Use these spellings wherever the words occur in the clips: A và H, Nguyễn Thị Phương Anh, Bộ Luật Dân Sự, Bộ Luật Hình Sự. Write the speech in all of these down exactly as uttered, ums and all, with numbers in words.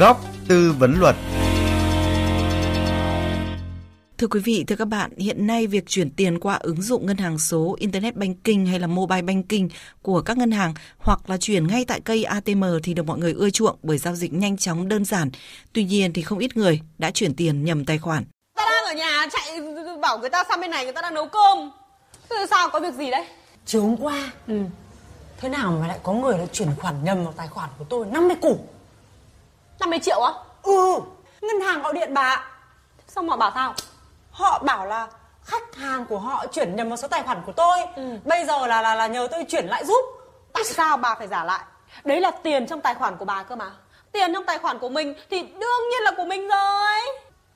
Góc tư vấn luật. Thưa quý vị, thưa các bạn, hiện nay việc chuyển tiền qua ứng dụng ngân hàng số, Internet Banking hay là Mobile Banking của các ngân hàng hoặc là chuyển ngay tại cây a tê em thì được mọi người ưa chuộng bởi giao dịch nhanh chóng, đơn giản. Tuy nhiên thì không ít người đã chuyển tiền nhầm tài khoản. Ta đang ở nhà chạy bảo người ta sang bên này, người ta đang nấu cơm. Thế sao, có việc gì đấy? Chiều hôm qua, ừ. thế nào mà lại có người đã chuyển khoản nhầm vào tài khoản của tôi năm mươi củ. năm mươi triệu á? Ừ, ngân hàng gọi điện bà. Xong họ bảo sao? Họ bảo là khách hàng của họ chuyển nhầm vào số tài khoản của tôi. Ừ. Bây giờ là là là nhờ tôi chuyển lại giúp. Tại sao bà phải giả lại? Đấy là tiền trong tài khoản của bà cơ mà. Tiền trong tài khoản của mình thì đương nhiên là của mình rồi.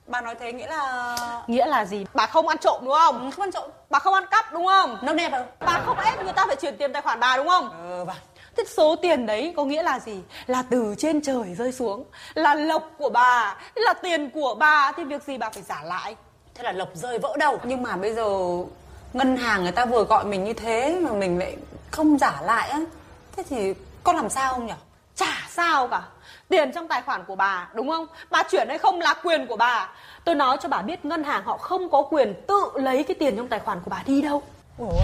Bà nói thế nghĩa là... Nghĩa là gì? Bà không ăn trộm đúng không? Ừ, không ăn trộm. Bà không ăn cắp đúng không? Nâng đẹp rồi. Bà không ép người ta phải chuyển tiền tài khoản bà đúng không? Ừ, bà. Thế số tiền đấy có nghĩa là gì? Là từ trên trời rơi xuống. Là lộc của bà. Là tiền của bà. Thì việc gì bà phải giả lại? Thế là lộc rơi vỡ đầu. Nhưng mà bây giờ ngân hàng người ta vừa gọi mình như thế mà mình lại không giả lại á. Thế thì có làm sao không nhỉ? Chả sao cả. Tiền trong tài khoản của bà đúng không? Bà chuyển hay không là quyền của bà. Tôi nói cho bà biết, ngân hàng họ không có quyền tự lấy cái tiền trong tài khoản của bà đi đâu. Ủa?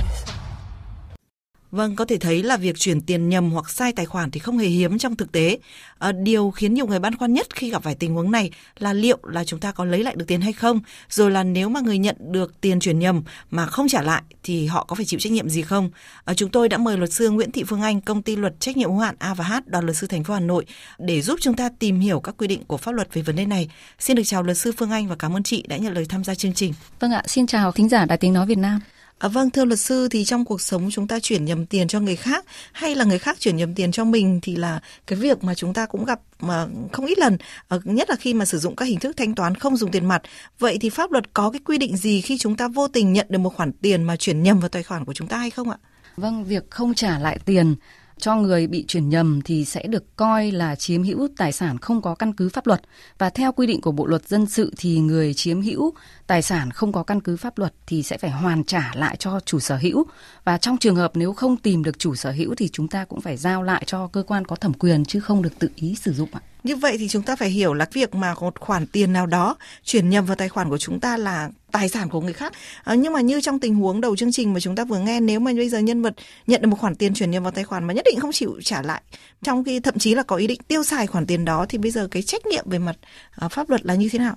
Vâng, có thể thấy là việc chuyển tiền nhầm hoặc sai tài khoản thì không hề hiếm trong thực tế. À, điều khiến nhiều người băn khoăn nhất khi gặp phải tình huống này là liệu là chúng ta có lấy lại được tiền hay không? Rồi là nếu mà người nhận được tiền chuyển nhầm mà không trả lại thì họ có phải chịu trách nhiệm gì không? À, chúng tôi đã mời luật sư Nguyễn Thị Phương Anh, Công ty Luật Trách nhiệm hữu hạn A và H, Đoàn luật sư thành phố Hà Nội để giúp chúng ta tìm hiểu các quy định của pháp luật về vấn đề này. Xin được chào luật sư Phương Anh và cảm ơn chị đã nhận lời tham gia chương trình. Vâng ạ, xin chào khán giả Đài Tiếng nói Việt Nam. À, vâng, thưa luật sư, thì trong cuộc sống chúng ta chuyển nhầm tiền cho người khác hay là người khác chuyển nhầm tiền cho mình thì là cái việc mà chúng ta cũng gặp mà không ít lần, nhất là khi mà sử dụng các hình thức thanh toán không dùng tiền mặt. Vậy thì pháp luật có cái quy định gì khi chúng ta vô tình nhận được một khoản tiền mà chuyển nhầm vào tài khoản của chúng ta hay không ạ? Vâng, việc không trả lại tiền cho người bị chuyển nhầm thì sẽ được coi là chiếm hữu tài sản không có căn cứ pháp luật. Và theo quy định của Bộ Luật Dân Sự thì người chiếm hữu tài sản không có căn cứ pháp luật thì sẽ phải hoàn trả lại cho chủ sở hữu. Và trong trường hợp nếu không tìm được chủ sở hữu thì chúng ta cũng phải giao lại cho cơ quan có thẩm quyền chứ không được tự ý sử dụng ạ. Như vậy thì chúng ta phải hiểu là việc mà một khoản tiền nào đó chuyển nhầm vào tài khoản của chúng ta là tài sản của người khác. À, nhưng mà như trong tình huống đầu chương trình mà chúng ta vừa nghe, nếu mà bây giờ nhân vật nhận được một khoản tiền chuyển nhầm vào tài khoản mà nhất định không chịu trả lại, trong khi thậm chí là có ý định tiêu xài khoản tiền đó, thì bây giờ cái trách nhiệm về mặt à, pháp luật là như thế nào?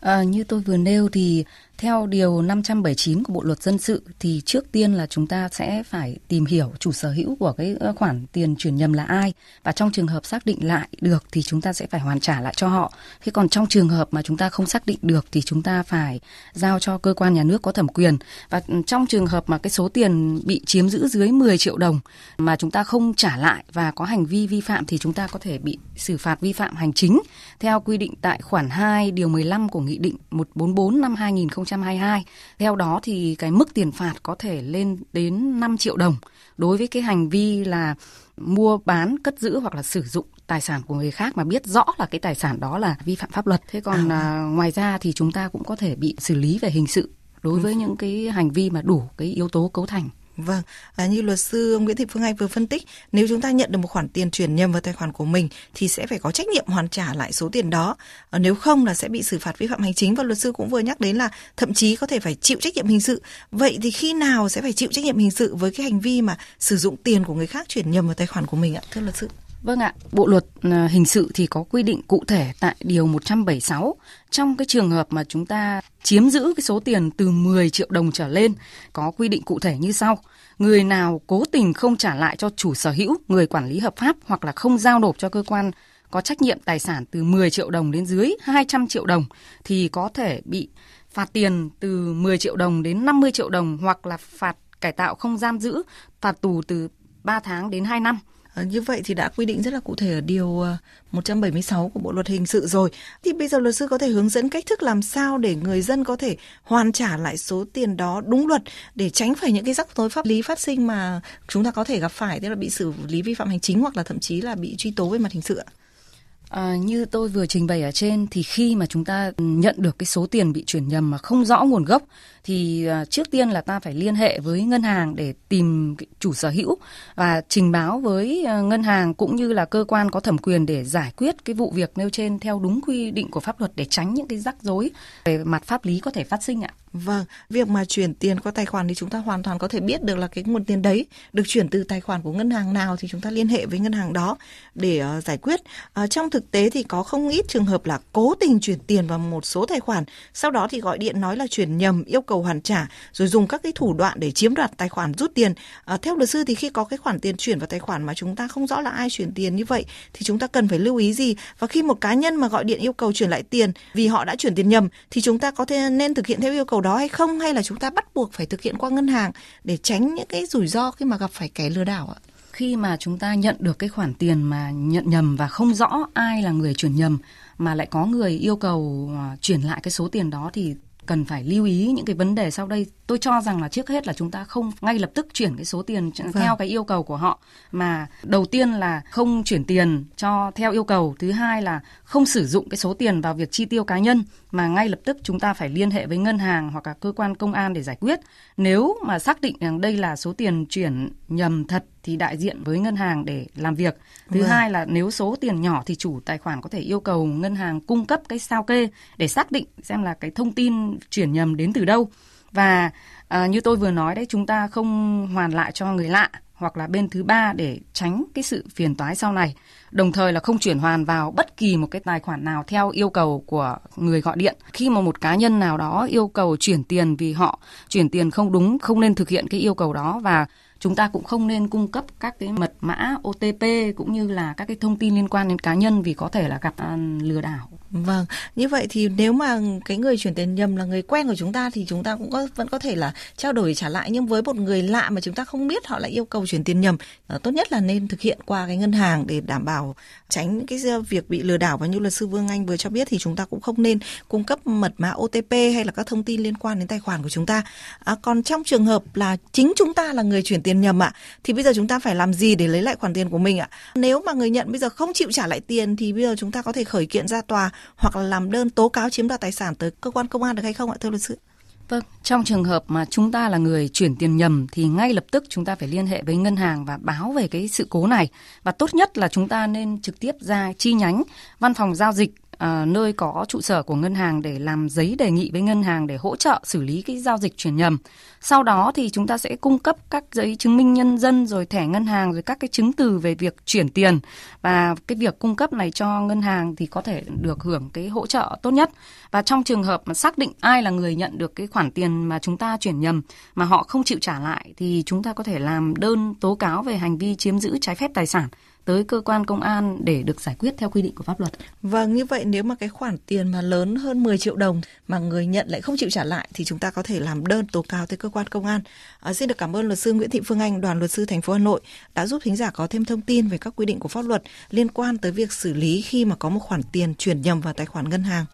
À, như tôi vừa nêu thì theo điều năm trăm bảy mươi chín của Bộ Luật Dân Sự thì trước tiên là chúng ta sẽ phải tìm hiểu chủ sở hữu của cái khoản tiền chuyển nhầm là ai, và trong trường hợp xác định lại được thì chúng ta sẽ phải hoàn trả lại cho họ. Thế còn trong trường hợp mà chúng ta không xác định được thì chúng ta phải giao cho cơ quan nhà nước có thẩm quyền. Và trong trường hợp mà cái số tiền bị chiếm giữ dưới mười triệu đồng mà chúng ta không trả lại và có hành vi vi phạm thì chúng ta có thể bị xử phạt vi phạm hành chính theo quy định tại khoản hai điều mười lăm của Nghị định một trăm bốn mươi tư năm hai nghìn không trăm hai mươi hai. Theo đó thì cái mức tiền phạt có thể lên đến năm triệu đồng đối với cái hành vi là mua bán, cất giữ hoặc là sử dụng tài sản của người khác mà biết rõ là cái tài sản đó là vi phạm pháp luật. Thế còn à. uh, ngoài ra thì chúng ta cũng có thể bị xử lý về hình sự đối với ừ. những cái hành vi mà đủ cái yếu tố cấu thành. Vâng, à, như luật sư Nguyễn Thị Phương Anh vừa phân tích, nếu chúng ta nhận được một khoản tiền chuyển nhầm vào tài khoản của mình thì sẽ phải có trách nhiệm hoàn trả lại số tiền đó. À, nếu không là sẽ bị xử phạt vi phạm hành chính, và luật sư cũng vừa nhắc đến là thậm chí có thể phải chịu trách nhiệm hình sự. Vậy thì khi nào sẽ phải chịu trách nhiệm hình sự với cái hành vi mà sử dụng tiền của người khác chuyển nhầm vào tài khoản của mình ạ, thưa luật sư? Vâng ạ, Bộ Luật Hình Sự thì có quy định cụ thể tại điều một trăm bảy mươi sáu, trong cái trường hợp mà chúng ta chiếm giữ cái số tiền từ mười triệu đồng trở lên, có quy định cụ thể như sau. Người nào cố tình không trả lại cho chủ sở hữu, người quản lý hợp pháp hoặc là không giao nộp cho cơ quan có trách nhiệm tài sản từ mười triệu đồng đến dưới hai trăm triệu đồng thì có thể bị phạt tiền từ mười triệu đồng đến năm mươi triệu đồng hoặc là phạt cải tạo không giam giữ, phạt tù từ ba tháng đến hai năm. À, như vậy thì đã quy định rất là cụ thể ở điều một trăm bảy mươi sáu của Bộ Luật Hình Sự rồi. Thì bây giờ luật sư có thể hướng dẫn cách thức làm sao để người dân có thể hoàn trả lại số tiền đó đúng luật để tránh phải những cái rắc rối pháp lý phát sinh mà chúng ta có thể gặp phải, tức là bị xử lý vi phạm hành chính hoặc là thậm chí là bị truy tố về mặt hình sự ạ? À, như tôi vừa trình bày ở trên thì khi mà chúng ta nhận được cái số tiền bị chuyển nhầm mà không rõ nguồn gốc thì à, trước tiên là ta phải liên hệ với ngân hàng để tìm chủ sở hữu và trình báo với à, ngân hàng cũng như là cơ quan có thẩm quyền để giải quyết cái vụ việc nêu trên theo đúng quy định của pháp luật để tránh những cái rắc rối về mặt pháp lý có thể phát sinh ạ. Vâng, việc mà chuyển tiền qua tài khoản thì chúng ta hoàn toàn có thể biết được là cái nguồn tiền đấy được chuyển từ tài khoản của ngân hàng nào thì chúng ta liên hệ với ngân hàng đó để uh, giải quyết. Uh, trong thực tế thì có không ít trường hợp là cố tình chuyển tiền vào một số tài khoản, sau đó thì gọi điện nói là chuyển nhầm, yêu cầu hoàn trả, rồi dùng các cái thủ đoạn để chiếm đoạt tài khoản, rút tiền. Uh, theo luật sư thì khi có cái khoản tiền chuyển vào tài khoản mà chúng ta không rõ là ai chuyển tiền như vậy thì chúng ta cần phải lưu ý gì? Và khi một cá nhân mà gọi điện yêu cầu chuyển lại tiền vì họ đã chuyển tiền nhầm thì chúng ta có thể nên thực hiện theo yêu cầu đó hay không, hay là chúng ta bắt buộc phải thực hiện qua ngân hàng để tránh những cái rủi ro khi mà gặp phải kẻ lừa đảo ạ? Khi mà chúng ta nhận được cái khoản tiền mà nhận nhầm và không rõ ai là người chuyển nhầm mà lại có người yêu cầu chuyển lại cái số tiền đó thì cần phải lưu ý những cái vấn đề sau đây. Tôi cho rằng là trước hết là chúng ta không ngay lập tức chuyển cái số tiền vâng. theo cái yêu cầu của họ, mà đầu tiên là không chuyển tiền cho theo yêu cầu. Thứ hai là không sử dụng cái số tiền vào việc chi tiêu cá nhân, mà ngay lập tức chúng ta phải liên hệ với ngân hàng hoặc là cơ quan công an để giải quyết. Nếu mà xác định rằng đây là số tiền chuyển nhầm thật thì đại diện với ngân hàng để làm việc. Thứ vâng. hai là nếu số tiền nhỏ thì chủ tài khoản có thể yêu cầu ngân hàng cung cấp cái sao kê để xác định xem là cái thông tin chuyển nhầm đến từ đâu. Và à, như tôi vừa nói đấy, chúng ta không hoàn lại cho người lạ hoặc là bên thứ ba để tránh cái sự phiền toái sau này. Đồng thời là không chuyển hoàn vào bất kỳ một cái tài khoản nào theo yêu cầu của người gọi điện. Khi mà một cá nhân nào đó yêu cầu chuyển tiền vì họ chuyển tiền không đúng, không nên thực hiện cái yêu cầu đó, và chúng ta cũng không nên cung cấp các cái mật mã ô tê pê cũng như là các cái thông tin liên quan đến cá nhân vì có thể là gặp lừa đảo. Vâng, như vậy thì nếu mà cái người chuyển tiền nhầm là người quen của chúng ta thì chúng ta cũng có, vẫn có thể là trao đổi trả lại, nhưng với một người lạ mà chúng ta không biết họ lại yêu cầu chuyển tiền nhầm, tốt nhất là nên thực hiện qua cái ngân hàng để đảm bảo tránh cái việc bị lừa đảo. Và như luật sư Phương Anh vừa cho biết thì chúng ta cũng không nên cung cấp mật mã ô tê pê hay là các thông tin liên quan đến tài khoản của chúng ta. À, còn trong trường hợp là chính chúng ta là người chuyển tiền nhầm ạ, thì bây giờ chúng ta phải làm gì để lấy lại khoản tiền của mình ạ? Nếu mà người nhận bây giờ không chịu trả lại tiền thì bây giờ chúng ta có thể khởi kiện ra tòa hoặc là làm đơn tố cáo chiếm đoạt tài sản tới cơ quan công an được hay không ạ, thưa luật sư? Vâng, trong trường hợp mà chúng ta là người chuyển tiền nhầm thì ngay lập tức chúng ta phải liên hệ với ngân hàng và báo về cái sự cố này. Và tốt nhất là chúng ta nên trực tiếp ra chi nhánh, văn phòng giao dịch, À, nơi có trụ sở của ngân hàng để làm giấy đề nghị với ngân hàng để hỗ trợ xử lý cái giao dịch chuyển nhầm. Sau đó thì chúng ta sẽ cung cấp các giấy chứng minh nhân dân, rồi thẻ ngân hàng, rồi các cái chứng từ về việc chuyển tiền. Và cái việc cung cấp này cho ngân hàng thì có thể được hưởng cái hỗ trợ tốt nhất. Và trong trường hợp mà xác định ai là người nhận được cái khoản tiền mà chúng ta chuyển nhầm mà họ không chịu trả lại thì chúng ta có thể làm đơn tố cáo về hành vi chiếm giữ trái phép tài sản tới cơ quan công an để được giải quyết theo quy định của pháp luật. Vâng, như vậy nếu mà cái khoản tiền mà lớn hơn mười triệu đồng mà người nhận lại không chịu trả lại thì chúng ta có thể làm đơn tố cáo tới cơ quan công an. À, xin được cảm ơn luật sư Nguyễn Thị Phương Anh, đoàn luật sư thành phố Hà Nội đã giúp thính giả có thêm thông tin về các quy định của pháp luật liên quan tới việc xử lý khi mà có một khoản tiền chuyển nhầm vào tài khoản ngân hàng.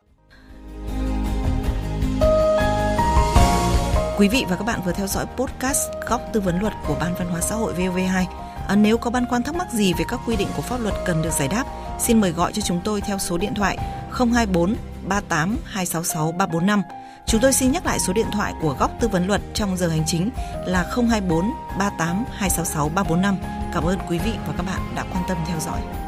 Quý vị và các bạn vừa theo dõi podcast Góc Tư vấn Luật của Ban Văn hóa Xã hội vê o vê hai. À, nếu có băn khoăn thắc mắc gì về các quy định của pháp luật cần được giải đáp, xin mời gọi cho chúng tôi theo số điện thoại không hai bốn ba tám hai sáu sáu ba bốn năm. Chúng tôi xin nhắc lại số điện thoại của Góc Tư vấn Luật trong giờ hành chính là không hai bốn ba tám hai sáu sáu ba bốn năm. Cảm ơn quý vị và các bạn đã quan tâm theo dõi.